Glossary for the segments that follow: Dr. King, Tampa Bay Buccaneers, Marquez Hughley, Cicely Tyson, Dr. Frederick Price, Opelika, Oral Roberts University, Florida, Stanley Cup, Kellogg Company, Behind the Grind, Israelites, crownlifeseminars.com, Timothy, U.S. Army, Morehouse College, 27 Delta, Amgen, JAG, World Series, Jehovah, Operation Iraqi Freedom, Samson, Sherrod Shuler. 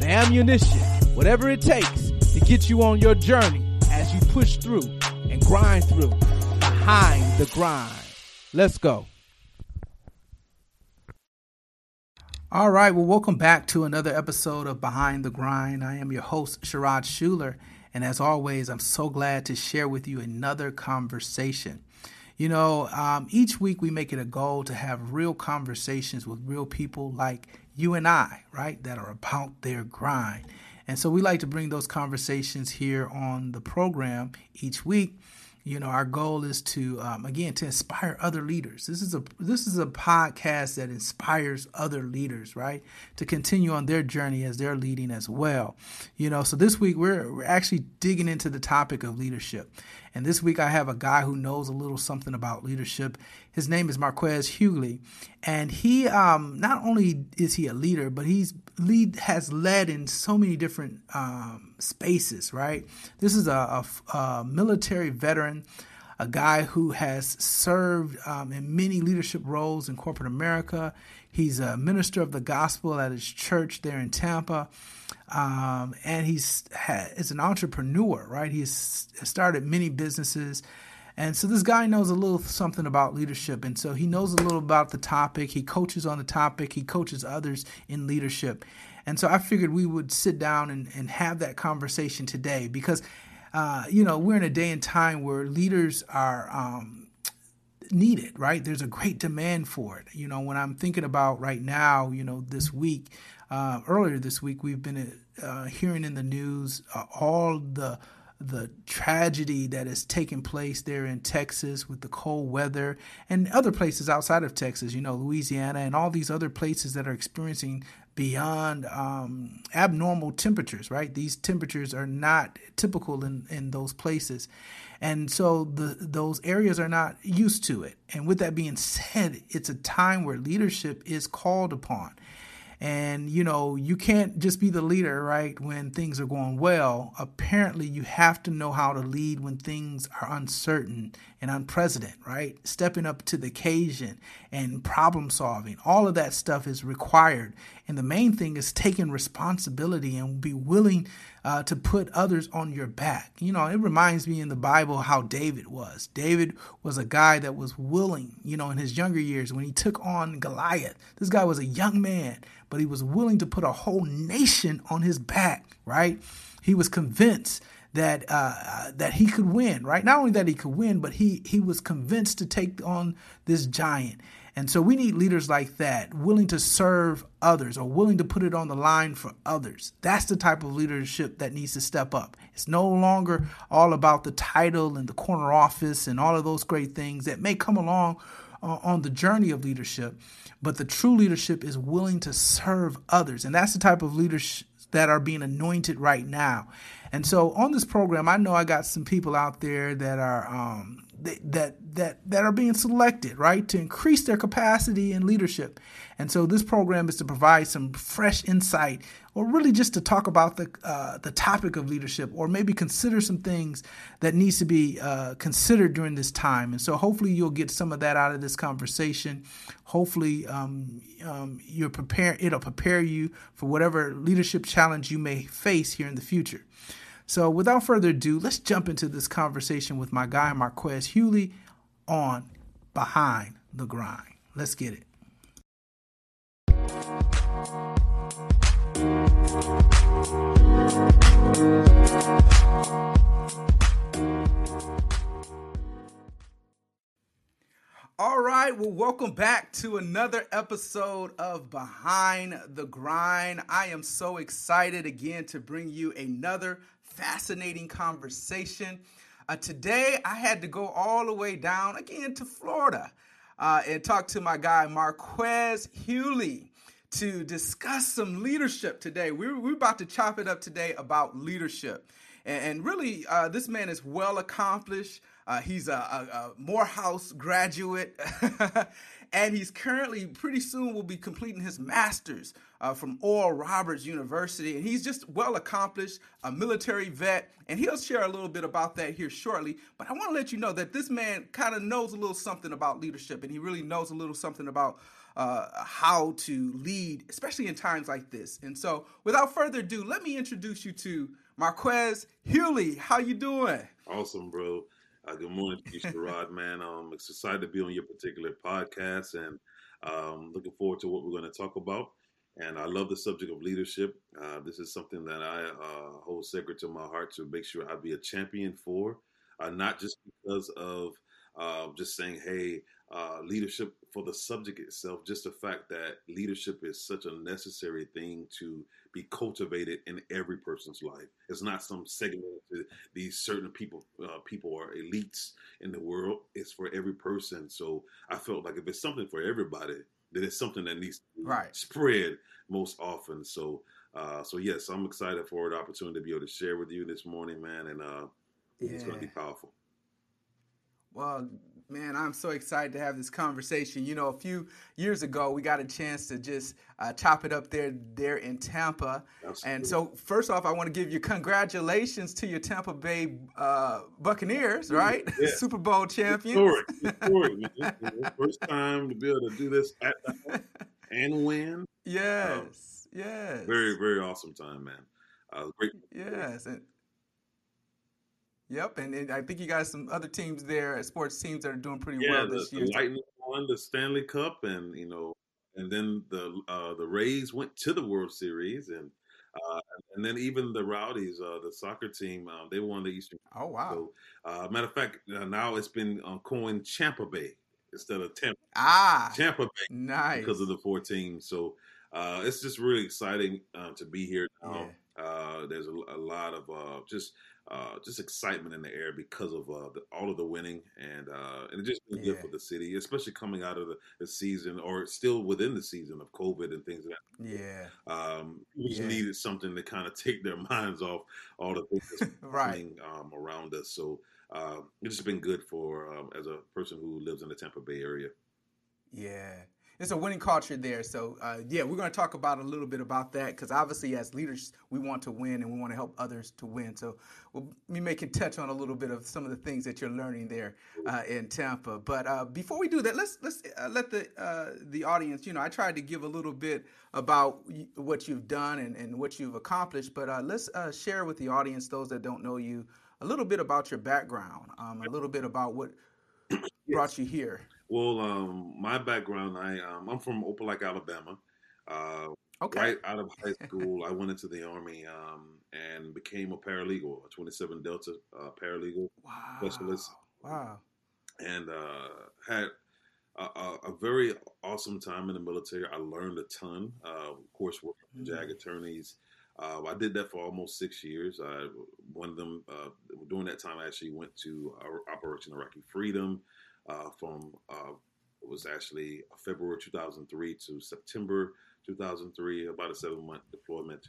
the ammunition, whatever it takes to get you on your journey as you push through and grind through behind the grind. Let's go. All right, well, welcome back to another episode of Behind the Grind. I am your host, Sherrod Shuler, and as always, I'm so glad to share with you another conversation. You know, each week we make it a goal to have real conversations with real people like you and I, right, that are about their grind. And so we like to bring those conversations here on the program each week. You know, our goal is to, again, to inspire other leaders. This is a podcast that inspires other leaders, right, to continue on their journey as they're leading as well. You know, so this week we're actually digging into the topic of leadership. And this week I have a guy who knows a little something about leadership. His name is Marquez Hughley. And he, not only is he a leader, but has led in so many different spaces, right? This is a military veteran, a guy who has served in many leadership roles in corporate America. He's a minister of the gospel at his church there in Tampa. And is an entrepreneur, right? He's started many businesses. And so this guy knows a little something about leadership. And so he knows a little about the topic. He coaches on the topic. He coaches others in leadership. And so I figured we would sit down and have that conversation today because, you know, we're in a day and time where leaders are needed, right? There's a great demand for it. You know, when I'm thinking about right now, you know, this week, earlier this week, we've been hearing in the news all the tragedy that has taken place there in Texas with the cold weather and other places outside of Texas, you know, Louisiana and all these other places that are experiencing beyond abnormal temperatures, right? These temperatures are not typical in those places. And so those areas are not used to it. And with that being said, it's a time where leadership is called upon. And, you know, you can't just be the leader, right, when things are going well. Apparently, you have to know how to lead when things are uncertain and unprecedented, right? Stepping up to the occasion and problem solving. All of that stuff is required. And the main thing is taking responsibility and be willing to put others on your back. You know, it reminds me in the Bible how David was. David was a guy that was willing, you know, in his younger years when he took on Goliath. This guy was a young man, but he was willing to put a whole nation on his back, right? He was convinced that that he could win, right? Not only that he could win, but he was convinced to take on this giant. And so we need leaders like that, willing to serve others or willing to put it on the line for others. That's the type of leadership that needs to step up. It's no longer all about the title and the corner office and all of those great things that may come along on the journey of leadership. But the true leadership is willing to serve others. And that's the type of leadership that are being anointed right now. And so on this program, I know I got some people out there that are that are being selected, right, to increase their capacity in leadership. And so this program is to provide some fresh insight, or really just to talk about the topic of leadership, or maybe consider some things that needs to be considered during this time. And so hopefully you'll get some of that out of this conversation. Hopefully it'll prepare you for whatever leadership challenge you may face here in the future. So without further ado, let's jump into this conversation with my guy, Marquez Hughley, on Behind the Grind. Let's get it. All right, well, welcome back to another episode of Behind the Grind. I am so excited again to bring you another fascinating conversation. Today, I had to go all the way down again to Florida and talk to my guy, Marquez Hughley, to discuss some leadership today. We're about to chop it up today about leadership. And really, this man is well accomplished. He's a Morehouse graduate, and he's currently, pretty soon, will be completing his master's from Oral Roberts University. And he's just well accomplished, a military vet, and he'll share a little bit about that here shortly. But I want to let you know that this man kind of knows a little something about leadership, and he really knows a little something about how to lead, especially in times like this. And so, without further ado, let me introduce you to Marquez Hughley. How you doing? Awesome, bro. Good morning, Sherrod, man. I'm excited to be on your particular podcast and looking forward to what we're going to talk about. And I love the subject of leadership. This is something that I hold sacred to my heart to make sure I be a champion for, not just because of just saying, hey, leadership for the subject itself, just the fact that leadership is such a necessary thing to be cultivated in every person's life. It's not some segment to these certain people are elites in the world. It's for every person. So I felt like if it's something for everybody, then it's something that needs to be spread most often. So yes, I'm excited for the opportunity to be able to share with you this morning, man. And it's going to be powerful. Well, man, I'm so excited to have this conversation. You know, a few years ago, we got a chance to just chop it up there in Tampa. Absolutely. And so first off, I want to give you congratulations to your Tampa Bay Buccaneers, right? Yeah. Super Bowl champions. Historic, man. First time to be able to do this at the home and win. Yes, yes. Very, very awesome time, man. Great. Yes, Yep, and I think you got some other teams there, sports teams that are doing pretty well this year. Yeah, the Lightning won the Stanley Cup, and then the Rays went to the World Series, and then even the Rowdies, the soccer team, they won the Eastern. Oh wow! So, matter of fact, now it's been coined Champa Bay instead of Tampa. Ah, Champa Bay, nice, because of the four teams. So it's just really exciting to be here now. Yeah. There's a lot of just excitement in the air because of all of the winning, and it's just been good for the city, especially coming out of the season, or still within the season of COVID and things like that. We just needed something to kind of take their minds off all the things that's happening around us. So it's just been good for as a person who lives in the Tampa Bay area. Yeah. It's a winning culture there. So, we're going to talk about a little bit about that because obviously as leaders, we want to win and we want to help others to win. So we may can touch on a little bit of some of the things that you're learning there in Tampa. But before we do that, let's let the audience, I tried to give a little bit about what you've done and what you've accomplished. But let's share with the audience, those that don't know you, a little bit about your background, a little bit about what brought you here. Well, my background, I'm from Opelika, Alabama. Right out of high school, I went into the Army and became a paralegal, a 27 Delta paralegal specialist. Wow. And had a very awesome time in the military. I learned a ton. Of course, working with JAG attorneys. I did that for almost 6 years. One of them, during that time, I actually went to Operation Iraqi Freedom. It was actually February 2003 to September 2003, about a 7-month deployment.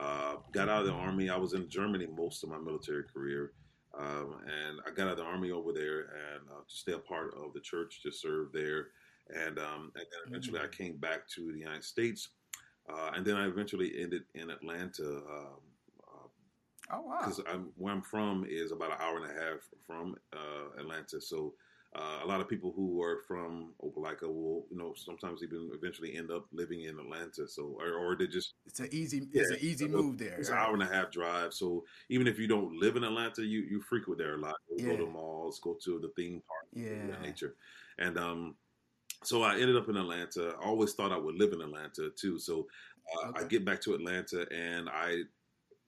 Got out of the Army. I was in Germany most of my military career, and I got out of the Army over there and to stay a part of the church, to serve there. And then eventually I came back to the United States, and then I eventually ended in Atlanta. Because where I'm from is about an hour and a half from Atlanta, so. A lot of people who are from Opelika will, sometimes even eventually end up living in Atlanta. So, or they just it's an easy move there. It's an hour and a half drive. So even if you don't live in Atlanta, you frequent there a lot. You go to malls, go to the theme park, of that nature, and so I ended up in Atlanta. I always thought I would live in Atlanta too. So I get back to Atlanta and I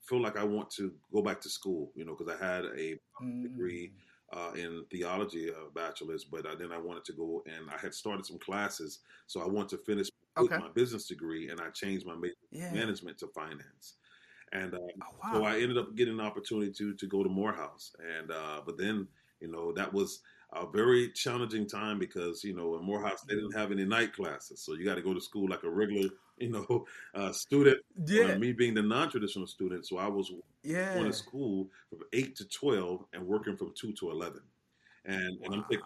feel like I want to go back to school, because I had a degree. In theology, a bachelor's, but then I wanted to go and I had started some classes, so I wanted to finish with my business degree, and I changed my major management to finance. And so I ended up getting an opportunity to go to Morehouse, and but then that was a very challenging time because in Morehouse they didn't have any night classes, so you got to go to school like a regular student. Yeah. Me being the non-traditional student, so I was going to school from 8 to 12 and working from 2 to 11, and I'm taking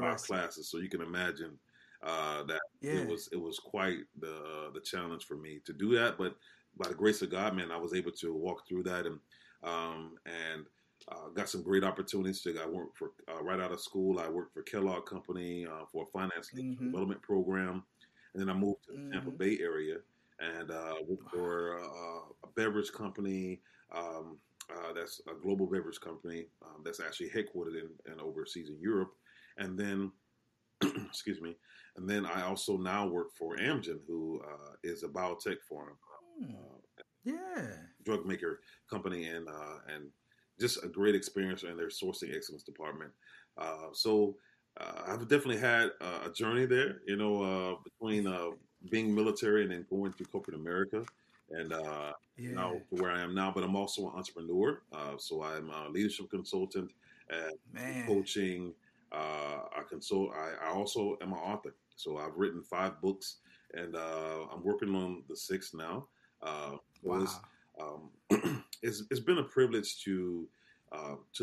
5 classes. So you can imagine that it was quite the challenge for me to do that. But by the grace of God, man, I was able to walk through that and got some great opportunities. I worked for right out of school. I worked for Kellogg Company for a finance development program. And then I moved to the Tampa Bay area and worked for a beverage company that's a global beverage company that's actually headquartered in overseas in Europe. And then, excuse me, and then I also now work for Amgen, who is a biotech firm, drug maker company, and just a great experience in their sourcing excellence department. So I've definitely had a journey there, between being military and then going through corporate America and now to where I am now. But I'm also an entrepreneur. So I'm a leadership consultant and coaching. I also am an author. So I've written 5 books and I'm working on the 6th now. It's been a privilege to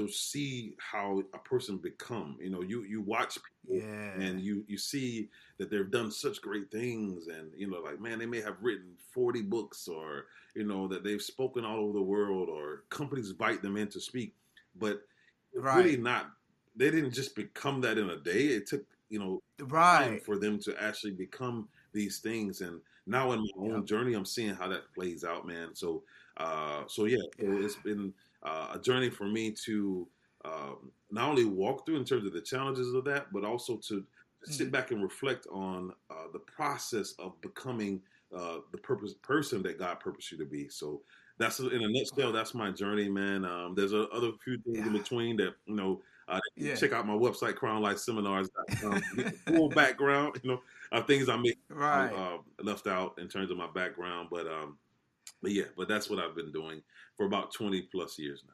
see how a person become, you watch people and you see that they've done such great things and, they may have written 40 books or, that they've spoken all over the world or companies invite them in to speak, but really they didn't just become that in a day. It took, time for them to actually become these things. And now in my own journey, I'm seeing how that plays out, man. So it's been a journey for me to not only walk through in terms of the challenges of that, but also to sit back and reflect on the process of becoming the person that God purposed you to be. So that's, in a nutshell, that's my journey, man. There's other few things in between that, check out my website, crownlifeseminars.com. Full background, things I may left out in terms of my background, but that's what I've been doing for about 20 plus years now.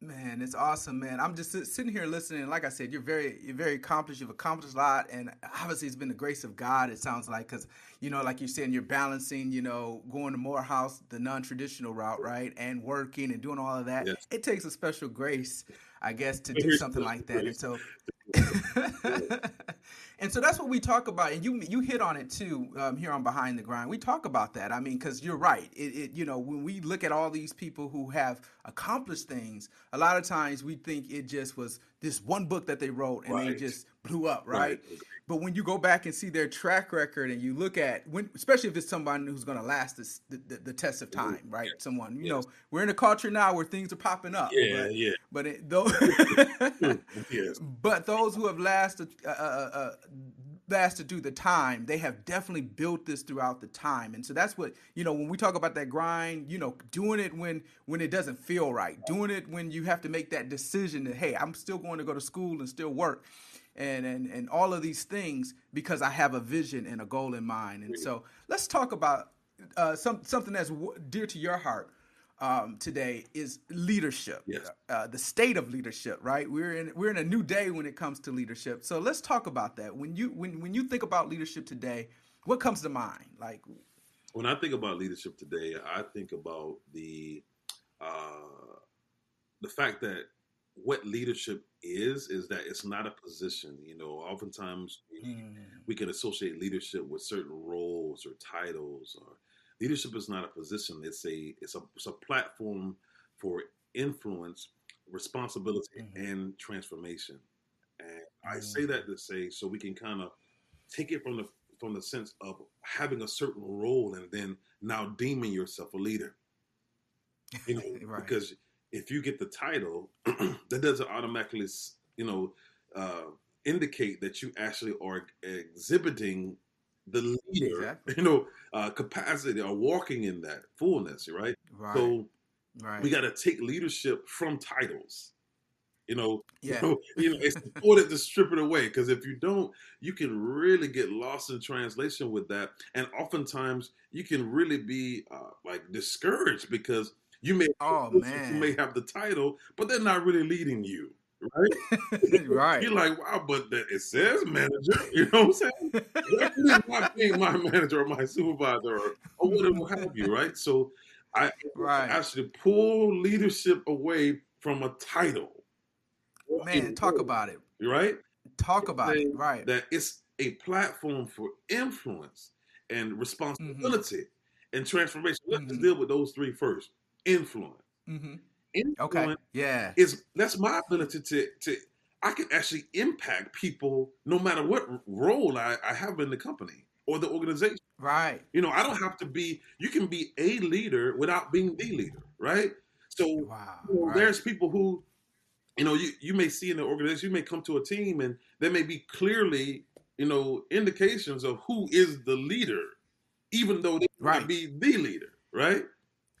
Man, it's awesome, man. I'm just sitting here listening. Like I said, you're very accomplished. You've accomplished a lot. And obviously it's been the grace of God, it sounds like, because, like you're saying, you're balancing, going to Morehouse, the non-traditional route, right? And working and doing all of that. Yes. It takes a special grace, I guess, to do something like that. And so, that's what we talk about. And you hit on it too, here on Behind the Grind. We talk about that. I mean, cause you're right. It when we look at all these people who have accomplished things, a lot of times we think it just was this one book that they wrote and they just blew up. Right? But when you go back and see their track record and you look at especially if it's someone who's going to last this, the test of time, right? Yeah. Someone, know, we're in a culture now where things are popping up. Yeah, But those who have lasted through the time, they have definitely built this throughout the time. And so that's what, when we talk about that grind, doing it when it doesn't feel right, doing it when you have to make that decision that, hey, I'm still going to go to school and still work. And all of these things because I have a vision and a goal in mind. And so let's talk about something that's dear to your heart today is leadership, the state of leadership, right? We're in a new day when it comes to leadership. So let's talk about that. When you think about leadership today, what comes to mind? Like when I think about leadership today, I think about the fact that what leadership is that it's not a position. Oftentimes we can associate leadership with certain roles or titles. Or leadership is not a position. It's a platform for influence, responsibility, and transformation. And I say that to say so we can kind of take it from the sense of having a certain role and then now deeming yourself a leader. Because if you get the title, that doesn't automatically, indicate that you actually are exhibiting the leader, capacity or walking in that fullness, right? So we got to take leadership from titles. It's important to strip it away because if you don't, you can really get lost in translation with that, and oftentimes you can really be discouraged because you may have the title, but they're not really leading you. right? Right. You're like, wow, but it says manager. You know what I'm saying? That's not being my manager or my supervisor or whatever have you, right? So I should pull leadership away from a title. Man, talk about it. Right? Talk about it, right. That it's a platform for influence and responsibility and transformation. Let's just deal with those three first. Influence. Mm-hmm. Influence, okay. Yeah. That's my ability to I can actually impact people no matter what role I have in the company or the organization. Right. You know, I don't have to be, you can be a leader without being the leader, right? So there's people who, you know, you may see in the organization, you may come to a team and there may be clearly, you know, indications of who is the leader, even though they might be the leader, right?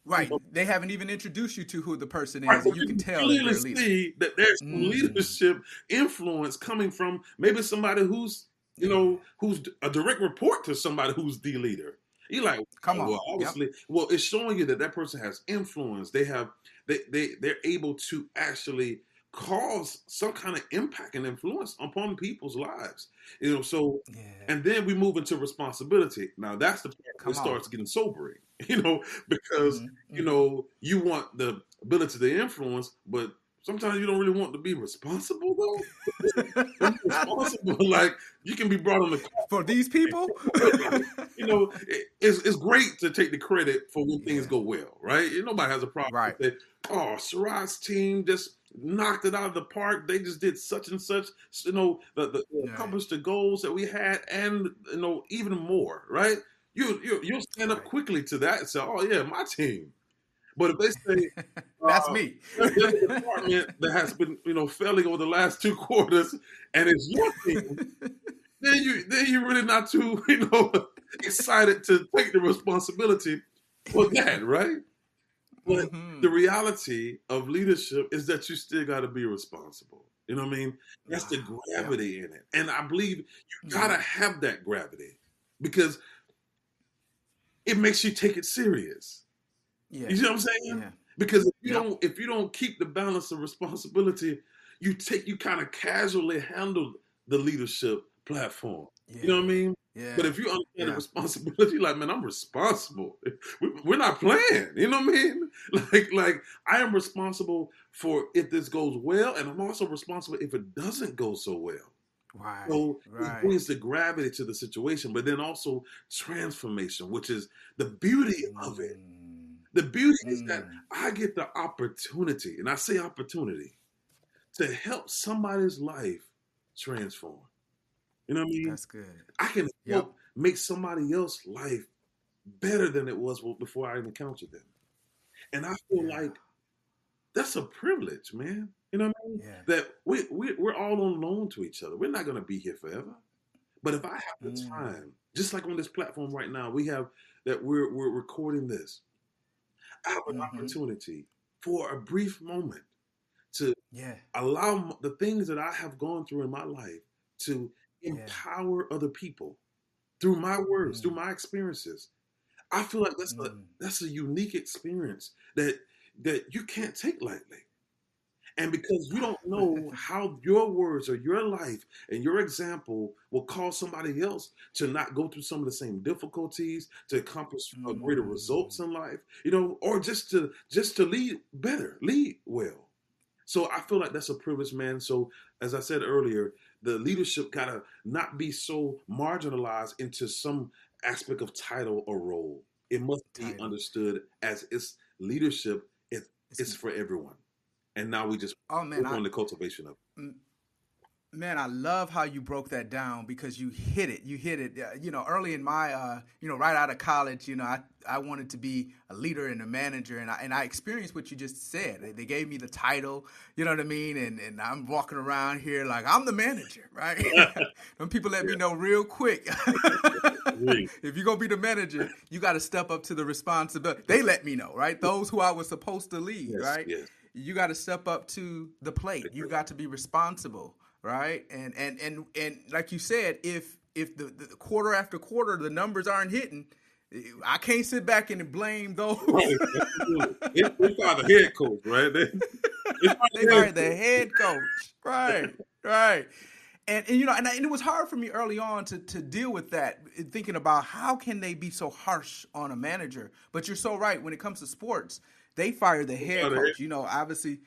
Right. They haven't even introduced you to who the person is. Right. So you can tell clearly see that there's leadership influence coming from maybe somebody who's, you know, who's a direct report to somebody who's the leader. You're like, come on. Well, obviously, well, it's showing you that that person has influence. They have, they're able to actually cause some kind of impact and influence upon people's lives. You know, so, and then we move into responsibility. Now that's the part that starts getting sobering, you know, because, you know, you want the ability to influence, but sometimes you don't really want to be responsible, though. Responsible, like you can be brought on the for these people. You know, it's great to take the credit for when things go well, right? Nobody has a problem with it. Oh, Sherrod's team just knocked it out of the park. They just did such and such. You know, accomplished the goals that we had, and you know, even more, right? You'll stand up quickly to that and say, "Oh yeah, my team." But if they say that's me, there's a department that has been, you know, failing over the last two quarters, and it's your team, then you're really not too, you know, excited to take the responsibility for that, right? But the reality of leadership is that you still got to be responsible. You know what I mean? That's the gravity in it, and I believe you got to have that gravity because it makes you take it serious. Yeah. You see what I'm saying? Yeah. Because if you don't, keep the balance of responsibility, you kind of casually handle the leadership platform. Yeah. You know what I mean? Yeah. But if you understand the responsibility, you're like, man, I'm responsible. We're not playing. You know what I mean? Like I am responsible for if this goes well, and I'm also responsible if it doesn't go so well. Right. So it brings the gravity to the situation, but then also transformation, which is the beauty of it. The beauty is that I get the opportunity, and I say opportunity, to help somebody's life transform. You know what I mean? That's good. I can help make somebody else's life better than it was before I encountered them. And I feel like that's a privilege, man. You know what I mean? Yeah. That we're all on loan to each other. We're not going to be here forever. But if I have the time, just like on this platform right now, we have that we're recording this. I have an opportunity for a brief moment to allow the things that I have gone through in my life to empower other people through my words, through my experiences. I feel like that's a unique experience that you can't take lightly. And because you don't know how your words or your life and your example will cause somebody else to not go through some of the same difficulties, to accomplish greater results in life, you know, or just to lead better, lead well. So I feel like that's a privilege, man. So as I said earlier, the leadership gotta not be so marginalized into some aspect of title or role. It must be understood as its leadership. It's for everyone. And now we just on the cultivation of it. Man, I love how you broke that down because you hit it. You know, early in my, right out of college, you know, I wanted to be a leader and a manager. And I experienced what you just said. They gave me the title, you know what I mean? And I'm walking around here like, I'm the manager, right? Them people let me know real quick. If you're going to be the manager, you got to step up to the responsibility. They let me know, right? Those who I was supposed to lead, right? Yes. You got to step up to the plate. You got to be responsible, right? And like you said, if the quarter after quarter the numbers aren't hitting, I can't sit back and blame those. It's by the head coach, right? They fired the head coach. Right, right. And you know, and it was hard for me early on to deal with that, thinking about how can they be so harsh on a manager. But you're so right. When it comes to sports, they fire the head coach. You know, obviously,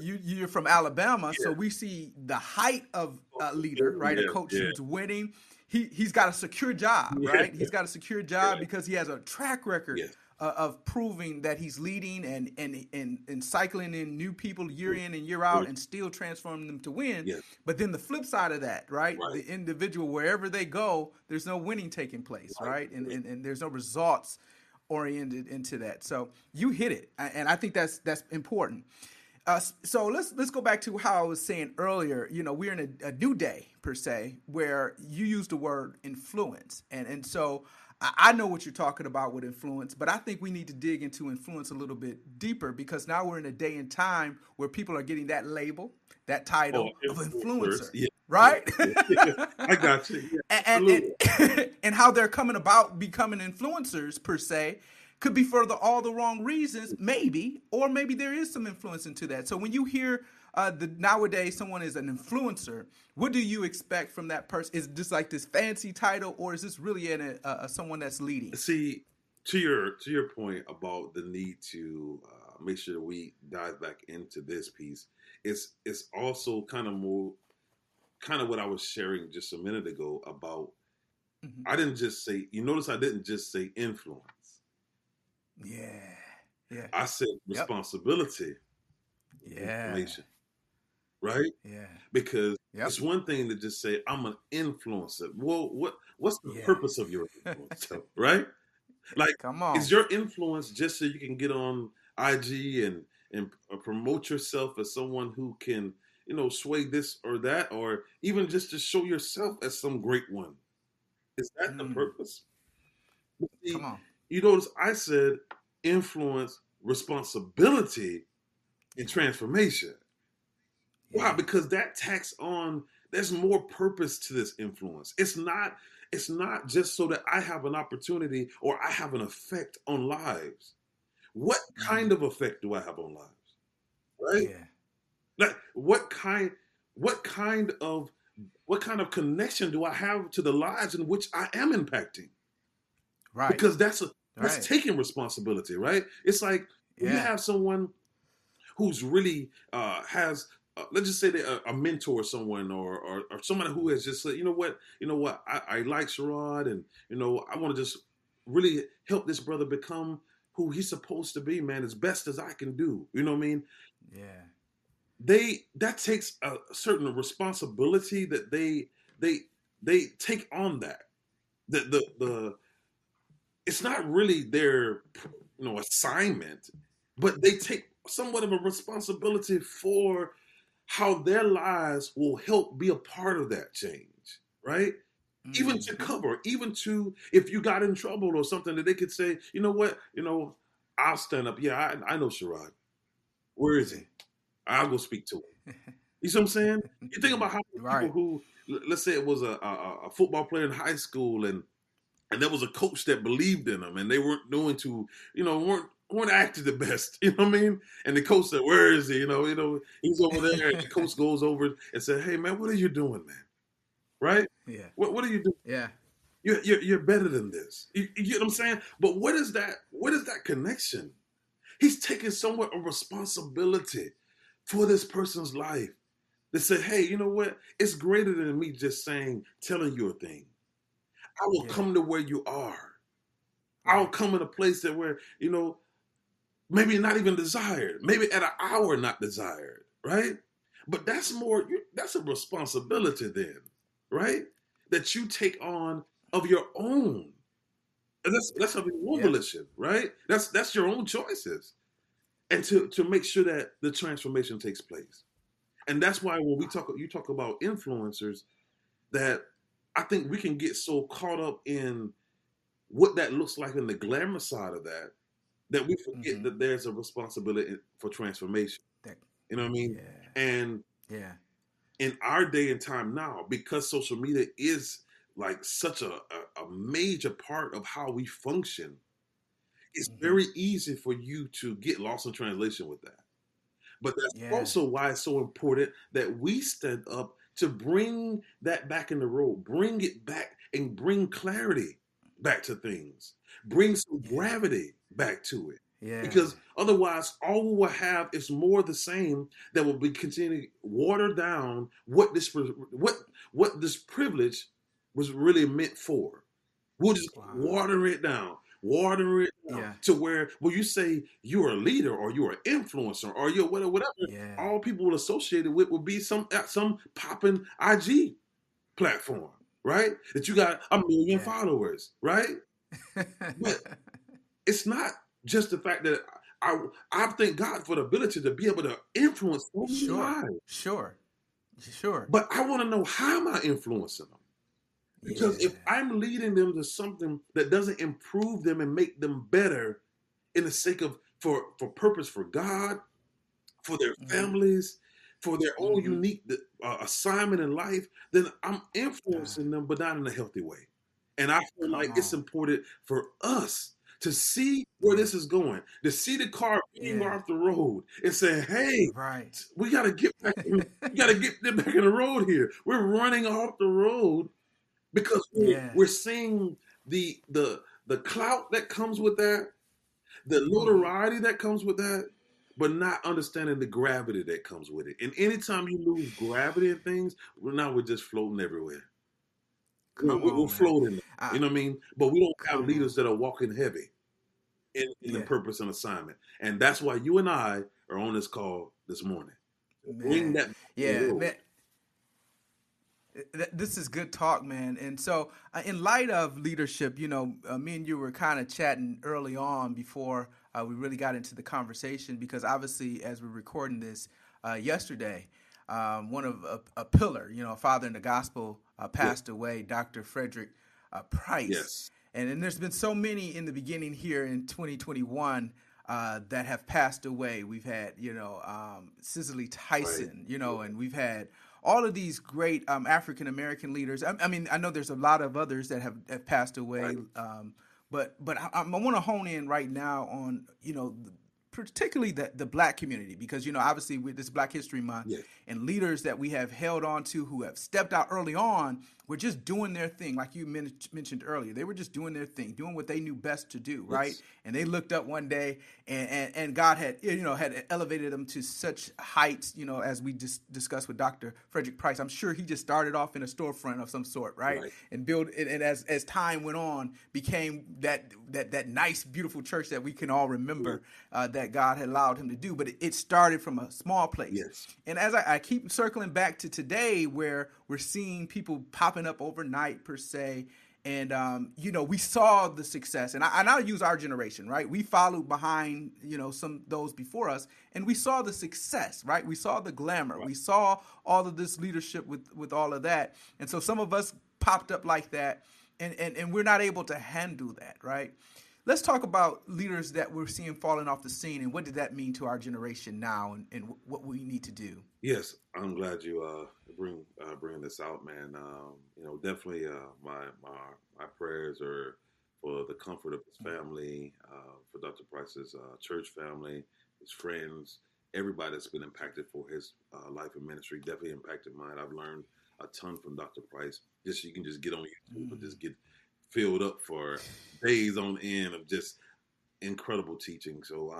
you're from Alabama, so we see the height of a leader, right? A coach who's winning. He's got a secure job, right? He's got a secure job because he has a track record of proving that he's leading and cycling in new people year in and year out and still transforming them to win. Yeah. But then the flip side of that, right? The individual, wherever they go, there's no winning taking place, right? And there's no results oriented into that. So you hit it. And I think that's important. So let's go back to how I was saying earlier. You know, we're in a new day, per se, where you use the word influence. And so I know what you're talking about with influence, but I think we need to dig into influence a little bit deeper, because now we're in a day and time where people are getting that label, that title of influencer, right? Yeah. I got you. Yeah. And how they're coming about becoming influencers, per se, could be for all the wrong reasons, maybe, or maybe there is some influence into that. So when you hear nowadays someone is an influencer, what do you expect from that person? Is this like this fancy title, or is this really someone that's leading? See, to your point about the need to make sure that we dive back into this piece, it's also kind of what I was sharing just a minute ago about. Mm-hmm. I didn't just say influence. Yeah. I said responsibility. Information. Right? Yeah. Because it's one thing to just say, I'm an influencer. Well, what's the purpose of your influence? Right? Like, come on. Is your influence just so you can get on IG and promote yourself as someone who can, you know, sway this or that, or even just to show yourself as some great one? Is that the purpose? See, come on. You notice I said influence, responsibility, and transformation. Why? Because that tacks on, there's more purpose to this influence. It's not just so that I have an opportunity or I have an effect on lives. What kind of effect do I have on lives? Right? Yeah. Like what kind of connection do I have to the lives in which I am impacting? Right. Because that's taking responsibility, right? It's like you have someone who's really has, let's just say they're a mentor, someone or someone who has just said, you know what, I like Sherrod, and you know, I want to just really help this brother become who he's supposed to be, man, as best as I can do. You know what I mean? Yeah. That takes a certain responsibility that they take on that. It's not really their, you know, assignment, but they take somewhat of a responsibility for how their lives will help be a part of that change, right? Mm-hmm. Even to cover, if you got in trouble or something, that they could say, you know what, you know, I'll stand up. Yeah, I know Sherrod. Where is he? I'll go speak to him. You see what I'm saying? You think about how many people who, let's say it was a football player in high school, and there was a coach that believed in them, and they weren't doing too, you know, weren't acting the best, you know what I mean? And the coach said, where is he? You know, he's over there, and the coach goes over and said, hey, man, what are you doing, man? Right? Yeah. What are you doing? Yeah. You're better than this. You get what I'm saying? But what is that? What is that connection? He's taking somewhat of responsibility for this person's life. They said, hey, you know what? It's greater than me just telling you a thing. I will come to where you are. I'll come in a place that where, you know, maybe not even desired, maybe at an hour not desired, right? But that's a responsibility then, right? That you take on of your own. And that's of your own volition, right? That's your own choices. And to make sure that the transformation takes place. And that's why when you talk about influencers, that I think we can get so caught up in what that looks like in the glamour side of that, that we forget that there's a responsibility for transformation. You know what I mean? Yeah. And in our day and time now, because social media is like such a major part of how we function, it's very easy for you to get lost in translation with that. But that's also why it's so important that we stand up to bring that back in the road, bring it back and bring clarity back to things, bring some gravity back to it. Yeah. Because otherwise, all we will have is more of the same that will be continuing to water down what this privilege was really meant for. We'll just water it down to where when you say you're a leader or you're an influencer or you're whatever, all people will associate it with will be some popping IG platform, right? That you got a million followers, right? But it's not just the fact that I thank God for the ability to be able to influence so many lives. Sure. But I want to know, how am I influencing them? Because if I'm leading them to something that doesn't improve them and make them better in the sake of, for purpose for God, for their families, for their own unique assignment in life, then I'm influencing them, but not in a healthy way. And I feel like it's important for us to see where this is going, to see the car being off the road and say, hey, we got to get back in the road here. We're running off the road. Because we're seeing the clout that comes with that, the notoriety that comes with that, but not understanding the gravity that comes with it. And anytime you lose gravity in things, now we're just floating everywhere. We're floating, you know what I mean? But we don't have leaders that are walking heavy in the purpose and assignment. And that's why you and I are on this call this morning. Bring that This is good talk, man. And so in light of leadership, you know, me and you were kind of chatting early on before we really got into the conversation, because obviously as we're recording this yesterday, one of a pillar, you know, a father in the gospel passed away, Dr. Frederick Price. Yes. And there's been so many in the beginning here in 2021 that have passed away. We've had, you know, Cicely Tyson, you know, and we've had all of these great African-American leaders. I mean, I know there's a lot of others that have passed away, but I want to hone in right now on, you know, particularly the Black community, because, you know, obviously with this Black History Month and leaders that we have held on to who have stepped out early on were just doing their thing. Like you mentioned earlier, they were just doing their thing, doing what they knew best to do, right? And they looked up one day and God had, you know, had elevated them to such heights, you know, as we just discussed with Dr. Frederick Price. I'm sure he just started off in a storefront of some sort, right? And built, and as time went on, became that nice, beautiful church that we can all remember that God had allowed him to do. But it started from a small place. Yes. And as I keep circling back to today, where we're seeing people popping up overnight, per se. And, you know, we saw the success, and I'll use our generation, right? We followed behind, you know, some those before us, and we saw the success, right? We saw the glamour. Right. We saw all of this leadership with all of that. And so some of us popped up like that, and we're not able to handle that, right? Let's talk about leaders that we're seeing falling off the scene, and what did that mean to our generation now, and what we need to do? Yes, I'm glad you bring this out, man. You know, definitely my prayers are for the comfort of his family, for Dr. Price's church family, his friends, everybody that's been impacted for his life and ministry. Definitely impacted mine. I've learned a ton from Dr. Price. Just you can just get on YouTube and just get filled up for days on end of just incredible teaching. So,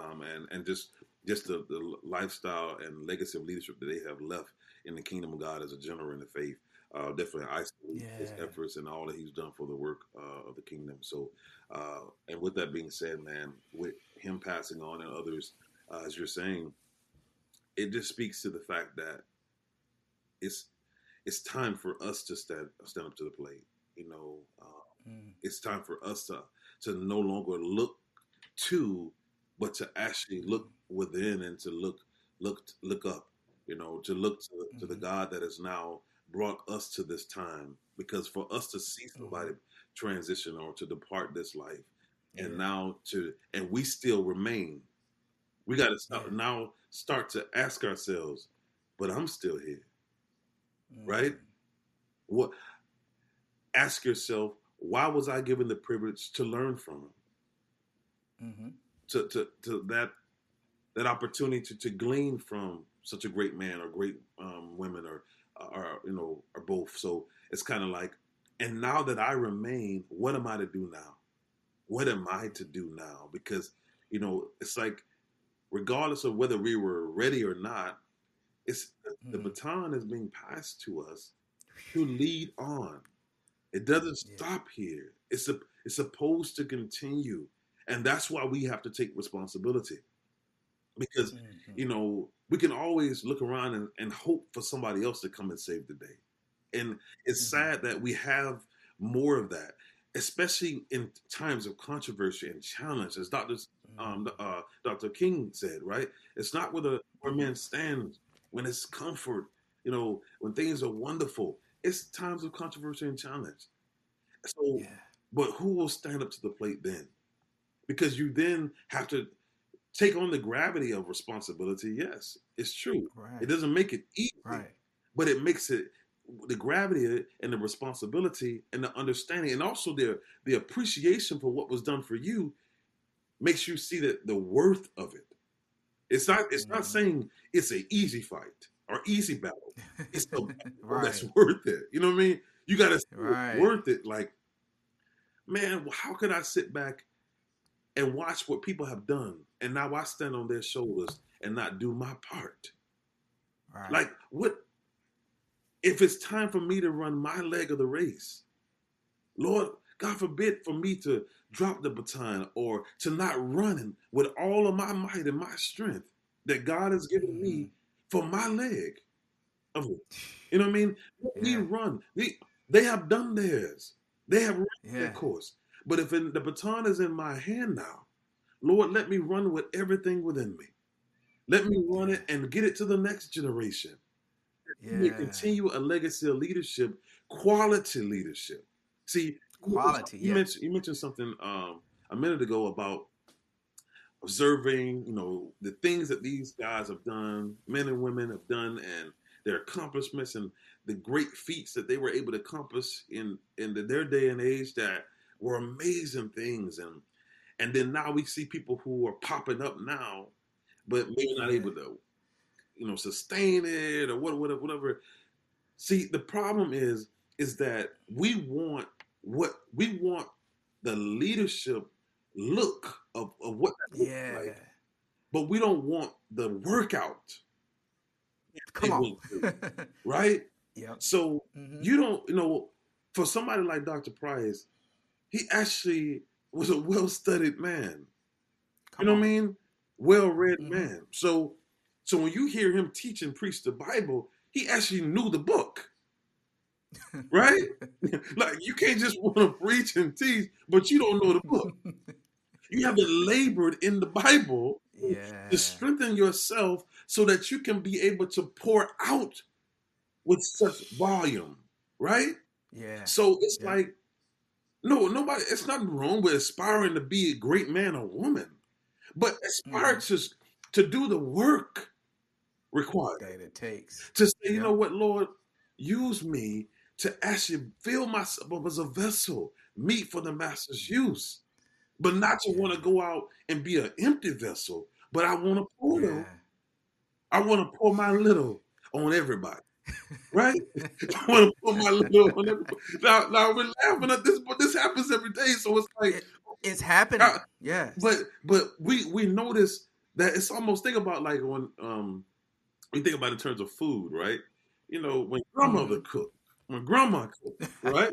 and just the lifestyle and legacy of leadership that they have left in the kingdom of God as a general in the faith. Definitely I salute his efforts and all that he's done for the work of the kingdom. So, and with that being said, man, with him passing on and others, as you're saying, it just speaks to the fact that it's time for us to stand up to the plate, you know, it's time for us to no longer look to, but to actually look within and to look up, you know, to look to the God that has now brought us to this time. Because for us to see somebody transition or to depart this life, and now and we still remain, we got to start to ask ourselves, but I'm still here, right? What? Ask yourself, why was I given the privilege to learn from him? To that that opportunity to glean from such a great man or great women or you know, or both. So it's kind of like, and now that I remain, what am I to do now? What am I to do now? Because, you know, it's like, regardless of whether we were ready or not, it's the baton is being passed to us to lead on. It doesn't stop here. It's supposed to continue. And that's why we have to take responsibility. Because, you know, we can always look around and hope for somebody else to come and save the day. And it's sad that we have more of that, especially in times of controversy and challenge. As Dr. King said, right? It's not where men stand when it's comfort, you know, when things are wonderful. It's times of controversy and challenge. So, but who will stand up to the plate then? Because you then have to take on the gravity of responsibility. Yes, it's true. Right. It doesn't make it easy, but it makes it the gravity and the responsibility and the understanding, and also the appreciation for what was done for you makes you see that the worth of it. It's not saying it's an easy fight or easy battle. It's the battle that's worth it. You know what I mean? You got to see it's worth it. Like, man, how could I sit back and watch what people have done, and now I stand on their shoulders and not do my part? Right. Like, what if it's time for me to run my leg of the race? Lord, God forbid for me to drop the baton or to not run with all of my might and my strength that God has given me for my leg. You know what I mean? We run. They have done theirs. They have run their course. But if the baton is in my hand now, Lord, let me run with everything within me. Let me run it and get it to the next generation. Let me continue a legacy of leadership, quality leadership. See, quality. You mentioned something a minute ago about observing, you know, the things that these guys have done, men and women have done, and their accomplishments and the great feats that they were able to accomplish in their day and age that were amazing things. And then now we see people who are popping up now, but maybe not able to, you know, sustain it or whatever. See, the problem is that we want the leadership look of what that looks like, but we don't want the workout. Come on. Right? Yeah. So you don't, you know, for somebody like Dr. Price, he actually was a well-studied man. Come on. What I mean? Well-read man. So when you hear him teach and preach the Bible, he actually knew the book, right? Like, you can't just want to preach and teach, but you don't know the book. You have to labor in the Bible to strengthen yourself so that you can be able to pour out with such volume, right? Yeah. So it's like, no, nobody. It's nothing wrong with aspiring to be a great man or woman, but aspire to do the work required that it takes to say, you know what, Lord, use me to actually fill myself up as a vessel, meet for the master's use, but not to want to go out and be an empty vessel. But I want to pour them. I want to pour my little on everybody. Right? I want to put my little on everybody. Now we're laughing at this, but this happens every day. So it's like it's happening. But we notice that it's almost think about like when we think about in terms of food, right? You know, when grandmother cooked, when grandma cooked, right?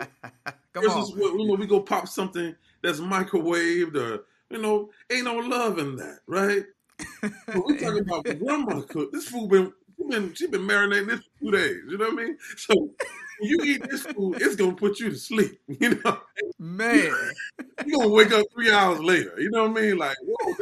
Versus what, you know, we go pop something that's microwaved or, you know, ain't no love in that, right? But we're talking about grandma cooked. This food she's been marinating this for 2 days. You know what I mean? So when you eat this food, it's going to put you to sleep. You know? Man. You're going to wake up 3 hours later. You know what I mean? Like, whoa,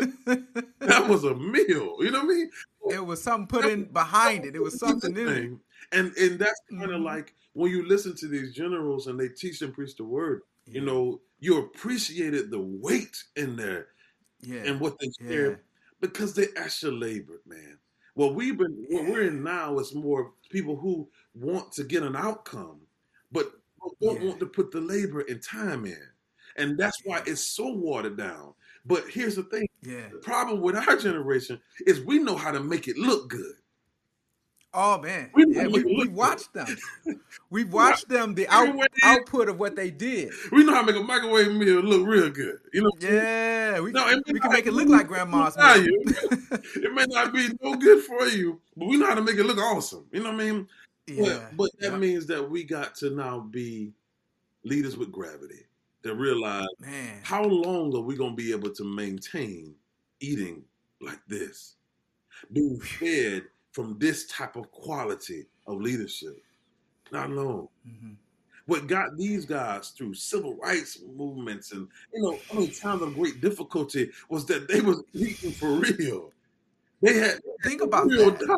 that was a meal. You know what I mean? It was something put in behind it. It was something in it. And that's kind of like when you listen to these generals and they teach and preach the word, you know, you appreciated the weight in there and what they shared because they actually labored, man. What we're in now is more people who want to get an outcome, but don't want to put the labor and time in. And that's why it's so watered down. But here's the thing. Yeah. The problem with our generation is we know how to make it look good. Oh, man. We watched them. We watched them, the output of what they did. We know how to make a microwave meal look real good. You know? Yeah. We can make it look like grandma's meal. It may not be no good for you, but we know how to make it look awesome. You know what I mean? Yeah. But that means that we got to now be leaders with gravity that realize, man, how long are we going to be able to maintain eating like this? Being fed from this type of quality of leadership. Not long. Mm-hmm. What got these guys through civil rights movements and, you know, any time of great difficulty was that they was eating for real. They had Think about that.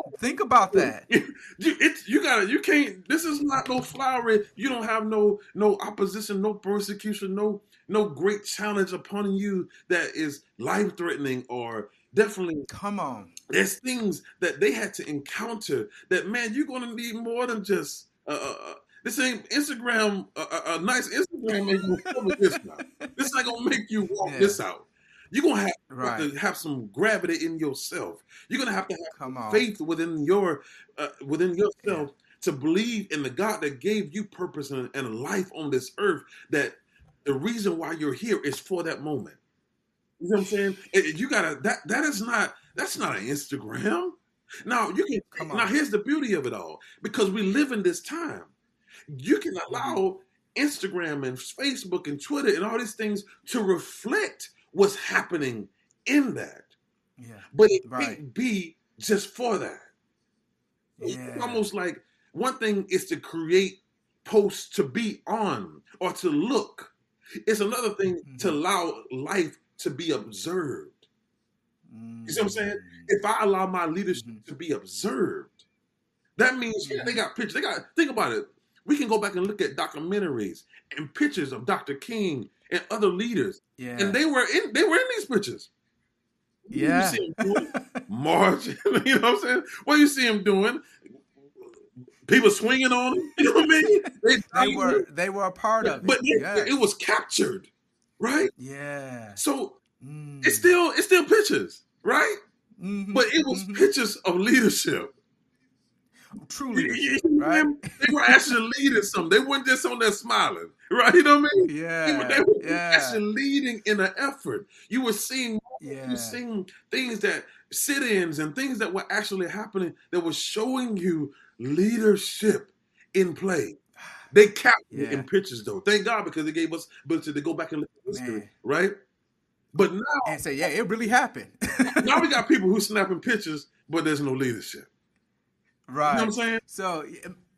This is not no flowery. You don't have no opposition, no persecution, no great challenge upon you that is life-threatening or definitely. Come on. There's things that they had to encounter that, man, you're going to need more than just, this ain't Instagram, a nice Instagram ain't going to cover this now. This ain't going to make you walk this out. You're going to have some gravity in yourself. You're going to have to have faith within within yourself to believe in the God that gave you purpose and a life on this earth, that the reason why you're here is for that moment. You know what I'm saying? You got to, that's not an Instagram. Now you can. Come on. Now here's the beauty of it all, because we live in this time. You can allow Instagram and Facebook and Twitter and all these things to reflect what's happening in that. Yeah, but it can't be just for that. Yeah. It's almost like one thing is to create posts to be on or to look. It's another thing to allow life to be observed. You see what I'm saying? If I allow my leadership to be observed, that means they got pictures. Think about it. We can go back and look at documentaries and pictures of Dr. King and other leaders. Yeah. And they were in these pictures. Yeah. You see him doing march, you know what I'm saying? What you see him doing? People swinging on him. You know what I mean? They were a part of it. But it was captured, right? Yeah. So it's still pictures, right? Mm-hmm. But it was pictures of leadership. True leadership, right? They were actually leading something. They weren't just on there smiling, right? You know what I mean? Yeah. They were actually leading in an effort. You were seeing things that sit-ins and things that were actually happening that were showing you leadership in play. They captured it in pictures, though. Thank God, because it gave us ability to go back and look at history, right? But now and say, it really happened. Now we got people who snapping pictures, but there's no leadership. Right. You know what I'm saying? So,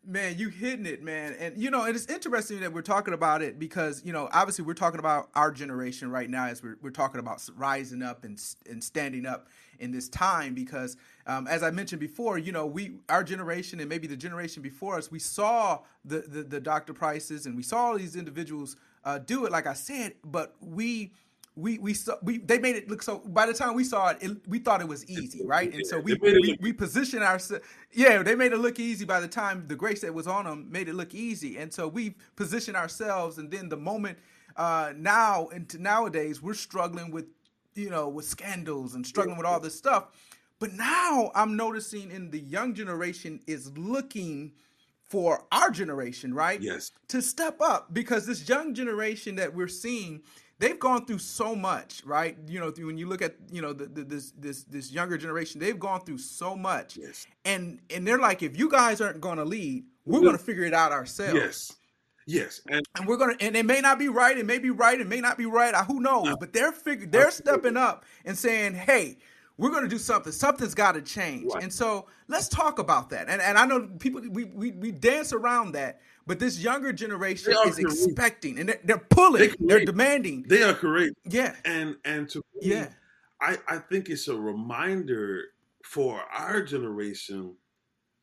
man, you hitting it, man. And, you know, it's interesting that we're talking about it because, you know, obviously we're talking about our generation right now as we're talking about rising up and standing up in this time because, as I mentioned before, you know, our generation and maybe the generation before us, we saw the Dr. Prices and we saw all these individuals do it, like I said, but they made it look so. By the time we saw it, we thought it was easy, right? And so we positioned ourselves. Yeah, they made it look easy. By the time the grace that was on them made it look easy, and so we positioned ourselves. And then the moment now into nowadays, we're struggling with, you know, with scandals and struggling with all this stuff. But now I'm noticing in the young generation is looking for our generation, right? Yes, to step up because this young generation that we're seeing. They've gone through so much, right? You know, when you look at, you know, this younger generation, they've gone through so much. Yes. And they're like, if you guys aren't going to lead, we're going to figure it out ourselves. Yes. Yes. And we're going to, and it may not be right. It may be right. It may not be right. Who knows? No. But they're stepping up and saying, hey, we're going to do something. Something's got to change. Right. And so let's talk about that. And I know people, we dance around that. But this younger generation is expecting, and they're pulling, they're demanding. They are correct. Yeah. And to me, I think it's a reminder for our generation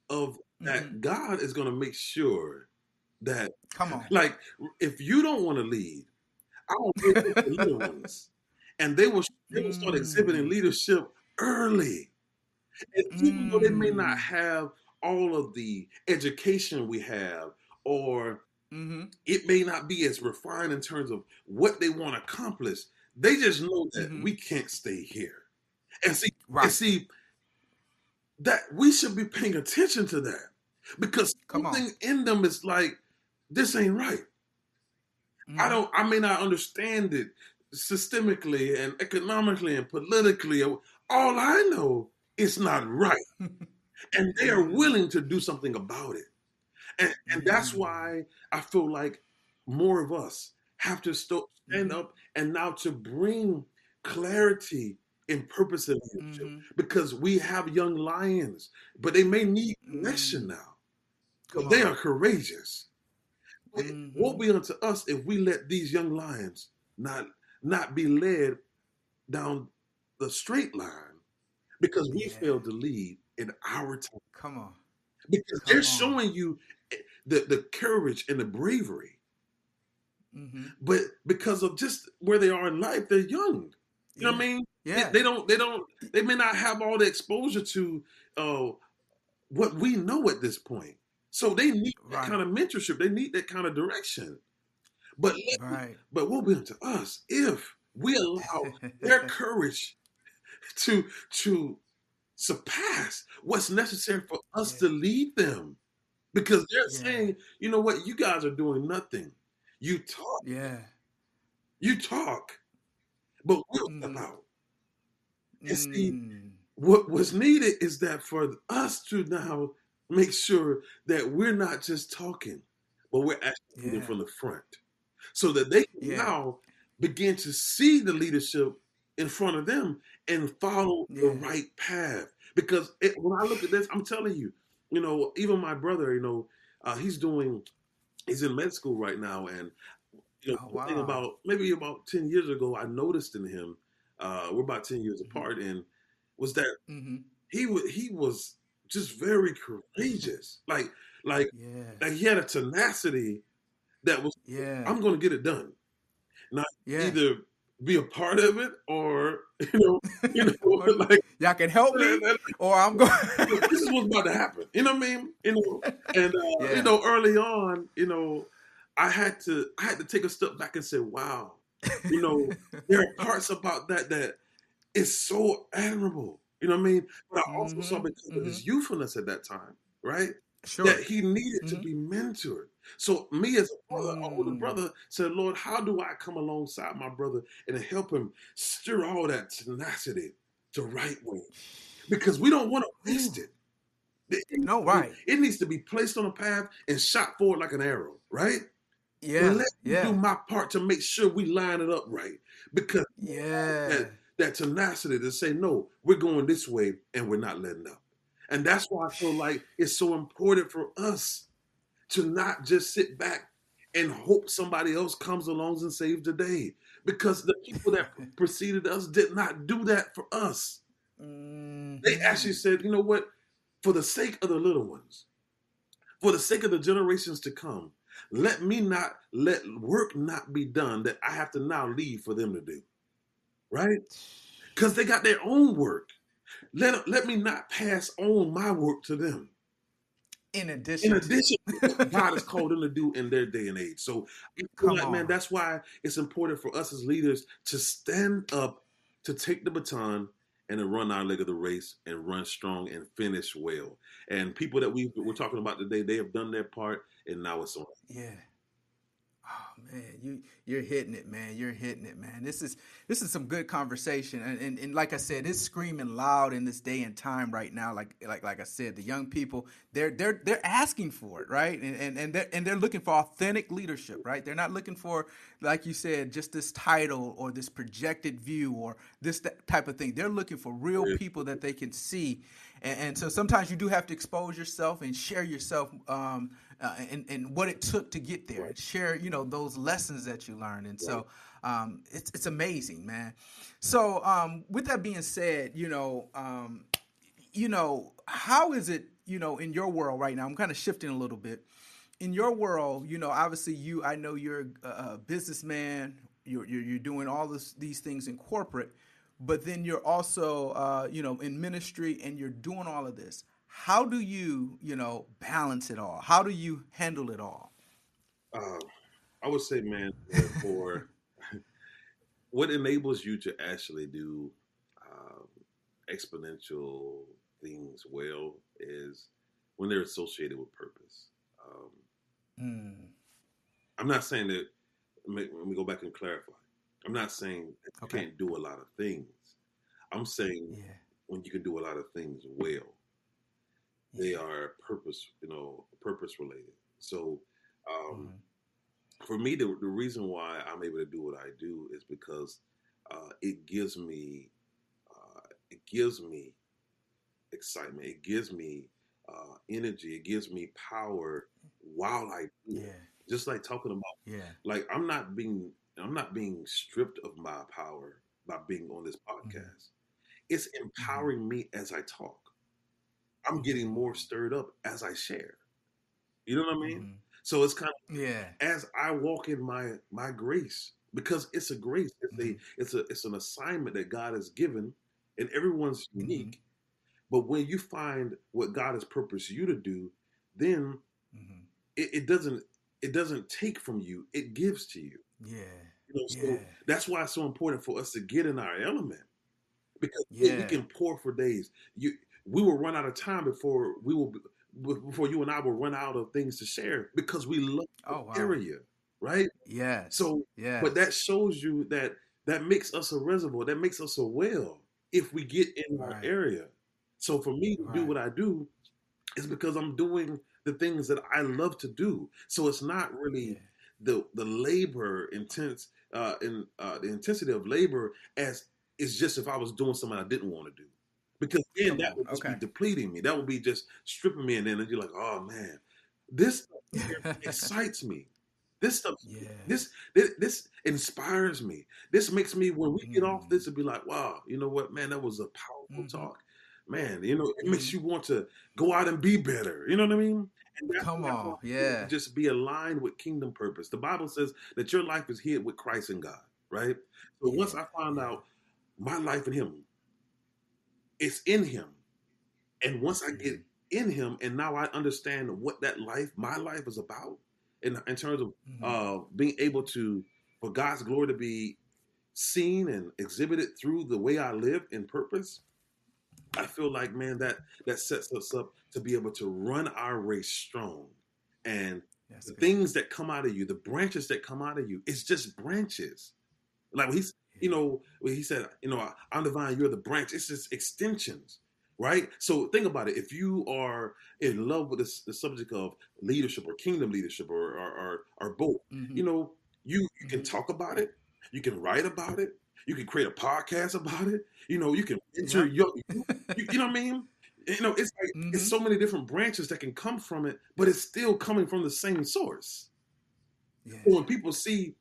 of that God is going to make sure that, come on, like, if you don't want to lead, I don't give the little ones. And they will start exhibiting leadership early. And even though they may not have all of the education we have, or it may not be as refined in terms of what they want to accomplish. They just know that we can't stay here. And see, that we should be paying attention to that, because something in them is like, this ain't right. I may not understand it systemically and economically and politically. All I know, it's not right. And they are willing to do something about it. And that's why I feel like more of us have to stand up and now to bring clarity and purpose in leadership, because we have young lions, but they may need direction now. Because they are courageous. It won't be unto us if we let these young lions not be led down the straight line, because we failed to lead in our time. Come on. Because they're showing you the courage and the bravery. But because of just where they are in life, they're young. You know what I mean? Yeah. They may not have all the exposure to what we know at this point. So they need that kind of mentorship. They need that kind of direction. But but what will be up to us if we allow their courage to surpass what's necessary for us to lead them, because they're saying, you know what, you guys are doing nothing. You talk, but we'll allow. And see, what was needed is that for us to now make sure that we're not just talking, but we're actually leading from the front, so that they can now begin to see the leadership in front of them and follow the right path. Because when I look at this, I'm telling you, you know, even my brother, you know, he's in med school right now. And you know, about 10 years ago, I noticed in him, we're about 10 years apart, and was that he was just very courageous. Like he had a tenacity that was, I'm going to get it done. Not either be a part of it, or you know or, like, y'all can help me, or I'm going. This is what's about to happen. You know what I mean? You know, and you know, early on, you know, I had to take a step back and say, wow, you know, there are parts about that is so admirable. You know what I mean? But I also saw, because of his youthfulness at that time, right? Sure. That he needed to be mentored. So me as a brother, older brother, said, Lord, how do I come alongside my brother and help him stir all that tenacity the right way? Because we don't want to waste it. It needs to be placed on a path and shot forward like an arrow, right? Yeah. Let me do my part to make sure we line it up right. Because that tenacity to say, no, we're going this way and we're not letting up. And that's why I feel like it's so important for us to not just sit back and hope somebody else comes along and saves the day, because the people that preceded us did not do that for us. They actually said, you know what, for the sake of the little ones, for the sake of the generations to come, let work not be done that I have to now leave for them to do, right? Because they got their own work. Let me not pass on my work to them. In addition to what God has called them to do in their day and age. So, man, that's why it's important for us as leaders to stand up, to take the baton, and to run our leg of the race, and run strong and finish well. And people that we're talking about today, they have done their part, and now it's on. Yeah. Oh man, you're hitting it, man. You're hitting it, man. This is some good conversation, and like I said, it's screaming loud in this day and time right now. Like I said, the young people, they're asking for it, right? And they're looking for authentic leadership, right? They're not looking for, like you said, just this title or this projected view or this type of thing. They're looking for real people that they can see, and so sometimes you do have to expose yourself and share yourself. And what it took to get there, and share, you know, those lessons that you learned. And so it's amazing, man. So with that being said, you know, how is it, you know, in your world right now? I'm kind of shifting a little bit. In your world, you know, obviously I know you're a businessman. You're doing all these things in corporate, but then you're also, you know, in ministry, and you're doing all of this. How do you, you know, balance it all? How do you handle it all? I would say, man, what enables you to actually do exponential things well is when they're associated with purpose. I'm not saying that, let me go back and clarify. I'm not saying that you can't do a lot of things. I'm saying when you can do a lot of things well, they are purpose related. So for me, the reason why I'm able to do what I do is because it gives me excitement. It gives me energy. It gives me power while I do it. Just like talking about, like I'm not being stripped of my power by being on this podcast. It's empowering me as I talk. I'm getting more stirred up as I share. You know what I mean? So it's kind of as I walk in my grace, because it's a grace. It's an assignment that God has given, and everyone's unique. But when you find what God has purposed you to do, then it doesn't take from you. It gives to you. So that's why it's so important for us to get in our element, because we can pour for days. We will run out of time before you and I will run out of things to share, because we love the area, right? Yes. So, but that shows you that makes us a reservoir, that makes us a well if we get in our area. So for me to do what I do is because I'm doing the things that I love to do. So it's not really the labor intense the intensity of labor as it's just if I was doing something I didn't want to do. Because then that would just be depleting me. That would be just stripping me, and then you're like, "Oh man, this stuff here excites me. This stuff, this inspires me. This makes me, when we get off this, it'd be like, wow, you know what, man, that was a powerful talk, man. You know, it makes you want to go out and be better. You know what I mean? And just be aligned with kingdom purpose. The Bible says that your life is hid with Christ in God, right? So once I find out my life in Him. It's in Him. And once I get in Him, and now I understand what that life, my life, is about in terms of being able to, for God's glory to be seen and exhibited through the way I live in purpose, I feel like, man, that sets us up to be able to run our race strong. And the things that come out of you, the branches that come out of you, it's just branches. Like when he said, I'm the vine, you're the branch. It's just extensions, right? So think about it. If you are in love with the subject of leadership or kingdom leadership or both, you can talk about it. You can write about it. You can create a podcast about it. You can enter you know what I mean? It's like it's so many different branches that can come from it, but it's still coming from the same source. Yeah. So when people see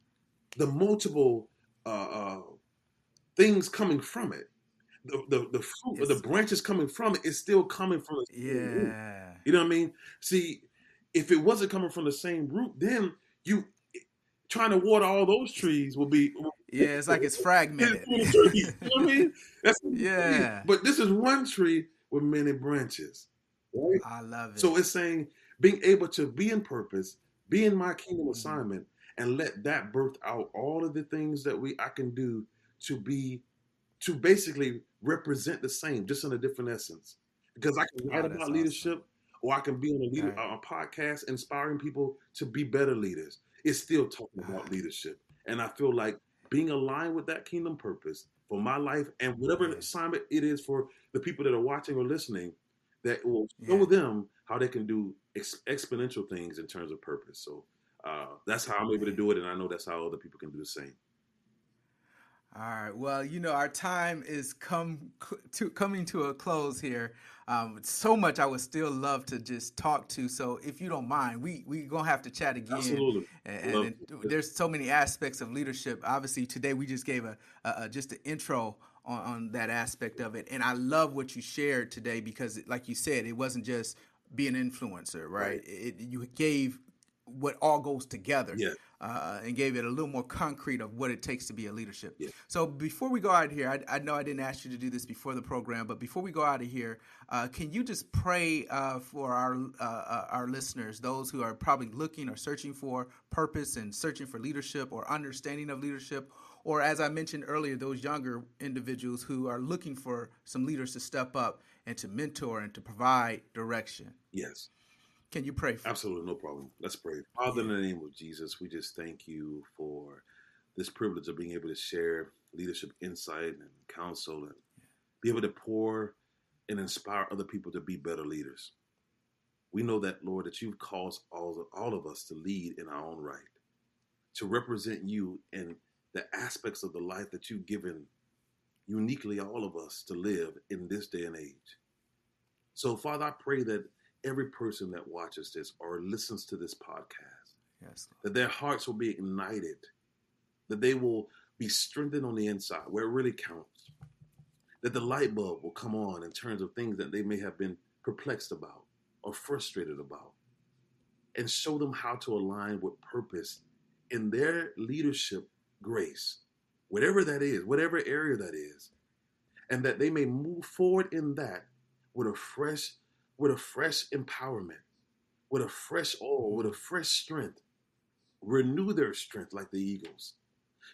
the multiple things coming from it, the fruit or the branches coming from it is still coming from the same root. You know what I mean? See, if it wasn't coming from the same root, then you trying to water all those trees will be it's like it's fragmented. You know what I mean? That's but this is one tree with many branches. Right? I love it. So it's saying being able to be in purpose, be in my kingdom assignment, and let that birth out all of the things that I can do to basically represent the same, just in a different essence. Because I can write about leadership, or I can be on a podcast inspiring people to be better leaders. It's still talking about leadership. And I feel like being aligned with that kingdom purpose for my life and whatever assignment it is for the people that are watching or listening, that will show them how they can do exponential things in terms of purpose. So that's how I'm able to do it, and I know that's how other people can do the same. All right. Well, our time is coming to a close here. So much I would still love to just talk to. So if you don't mind, we're going to have to chat again. Absolutely. And there's so many aspects of leadership. Obviously, today we just gave just an intro on that aspect of it. And I love what you shared today because, like you said, it wasn't just be an influencer, right? You gave what all goes together and gave it a little more concrete of what it takes to be a leadership. Yeah. So before we go out of here, I know I didn't ask you to do this before the program, but before we go out of here, can you just pray for our listeners, those who are probably looking or searching for purpose and searching for leadership or understanding of leadership, or as I mentioned earlier, those younger individuals who are looking for some leaders to step up and to mentor and to provide direction? Yes. Can you pray for Absolutely, no problem. Let's pray. Father, in the name of Jesus, we just thank you for this privilege of being able to share leadership insight and counsel and be able to pour and inspire other people to be better leaders. We know that, Lord, that you've caused all of us to lead in our own right, to represent you in the aspects of the life that you've given uniquely all of us to live in this day and age. So, Father, I pray that every person that watches this or listens to this podcast, yes, that their hearts will be ignited, that they will be strengthened on the inside where it really counts, that the light bulb will come on in terms of things that they may have been perplexed about or frustrated about, and show them how to align with purpose in their leadership grace, whatever that is, whatever area that is, and that they may move forward in that with a fresh empowerment, with a fresh oil, with a fresh strength. Renew their strength like the eagles.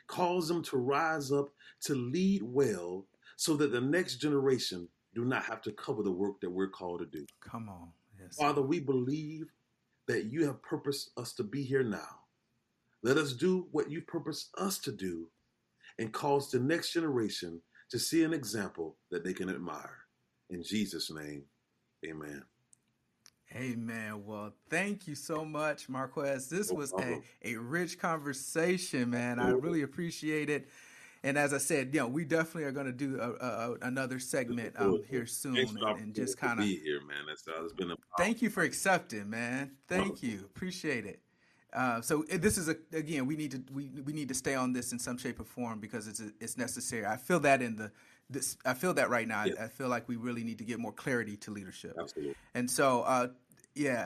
Cause them to rise up to lead well so that the next generation do not have to cover the work that we're called to do. Come on. Yes. Father, we believe that you have purposed us to be here now. Let us do what you purposed us to do and cause the next generation to see an example that they can admire. In Jesus' name, amen. Amen. Well, thank you so much, Marquez. This was a rich conversation, man. I really appreciate it. And as I said, we definitely are going to do another segment here soon, and just kind of be here, man. It's been a Thank you for accepting, man. Thank you. Appreciate it. So this is again, we need to stay on this in some shape or form because it's necessary. I feel that right now. Yeah. I feel like we really need to get more clarity to leadership. Absolutely. And so,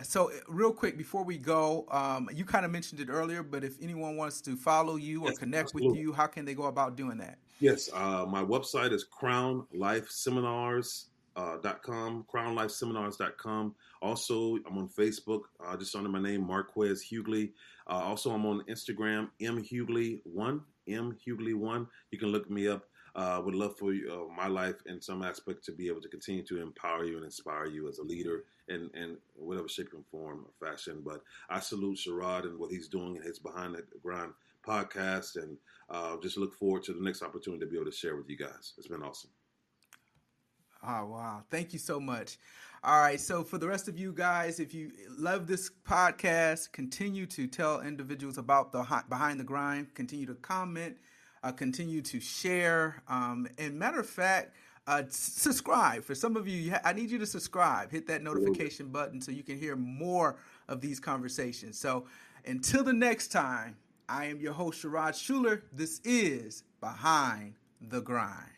So real quick before we go, you kind of mentioned it earlier, but if anyone wants to follow you or connect with you, how can they go about doing that? Yes. My website is crownlifeseminars.com, crownlifeseminars.com. Also, I'm on Facebook, just under my name, Marquez Hughley. Also, I'm on Instagram, mhughley1. You can look me up. Would love for you, my life in some aspect to be able to continue to empower you and inspire you as a leader in whatever shape and form or fashion. But I salute Sherrod and what he's doing in his Behind the Grind podcast, and just look forward to the next opportunity to be able to share with you guys. It's been awesome. Oh, wow. Thank you so much. All right. So for the rest of you guys, if you love this podcast, continue to tell individuals about the Behind the Grind, continue to comment, continue to share. And matter of fact, subscribe. For some of you, I need you to subscribe. Hit that notification button so you can hear more of these conversations. So until the next time, I am your host, Sherrod Shuler. This is Behind the Grind.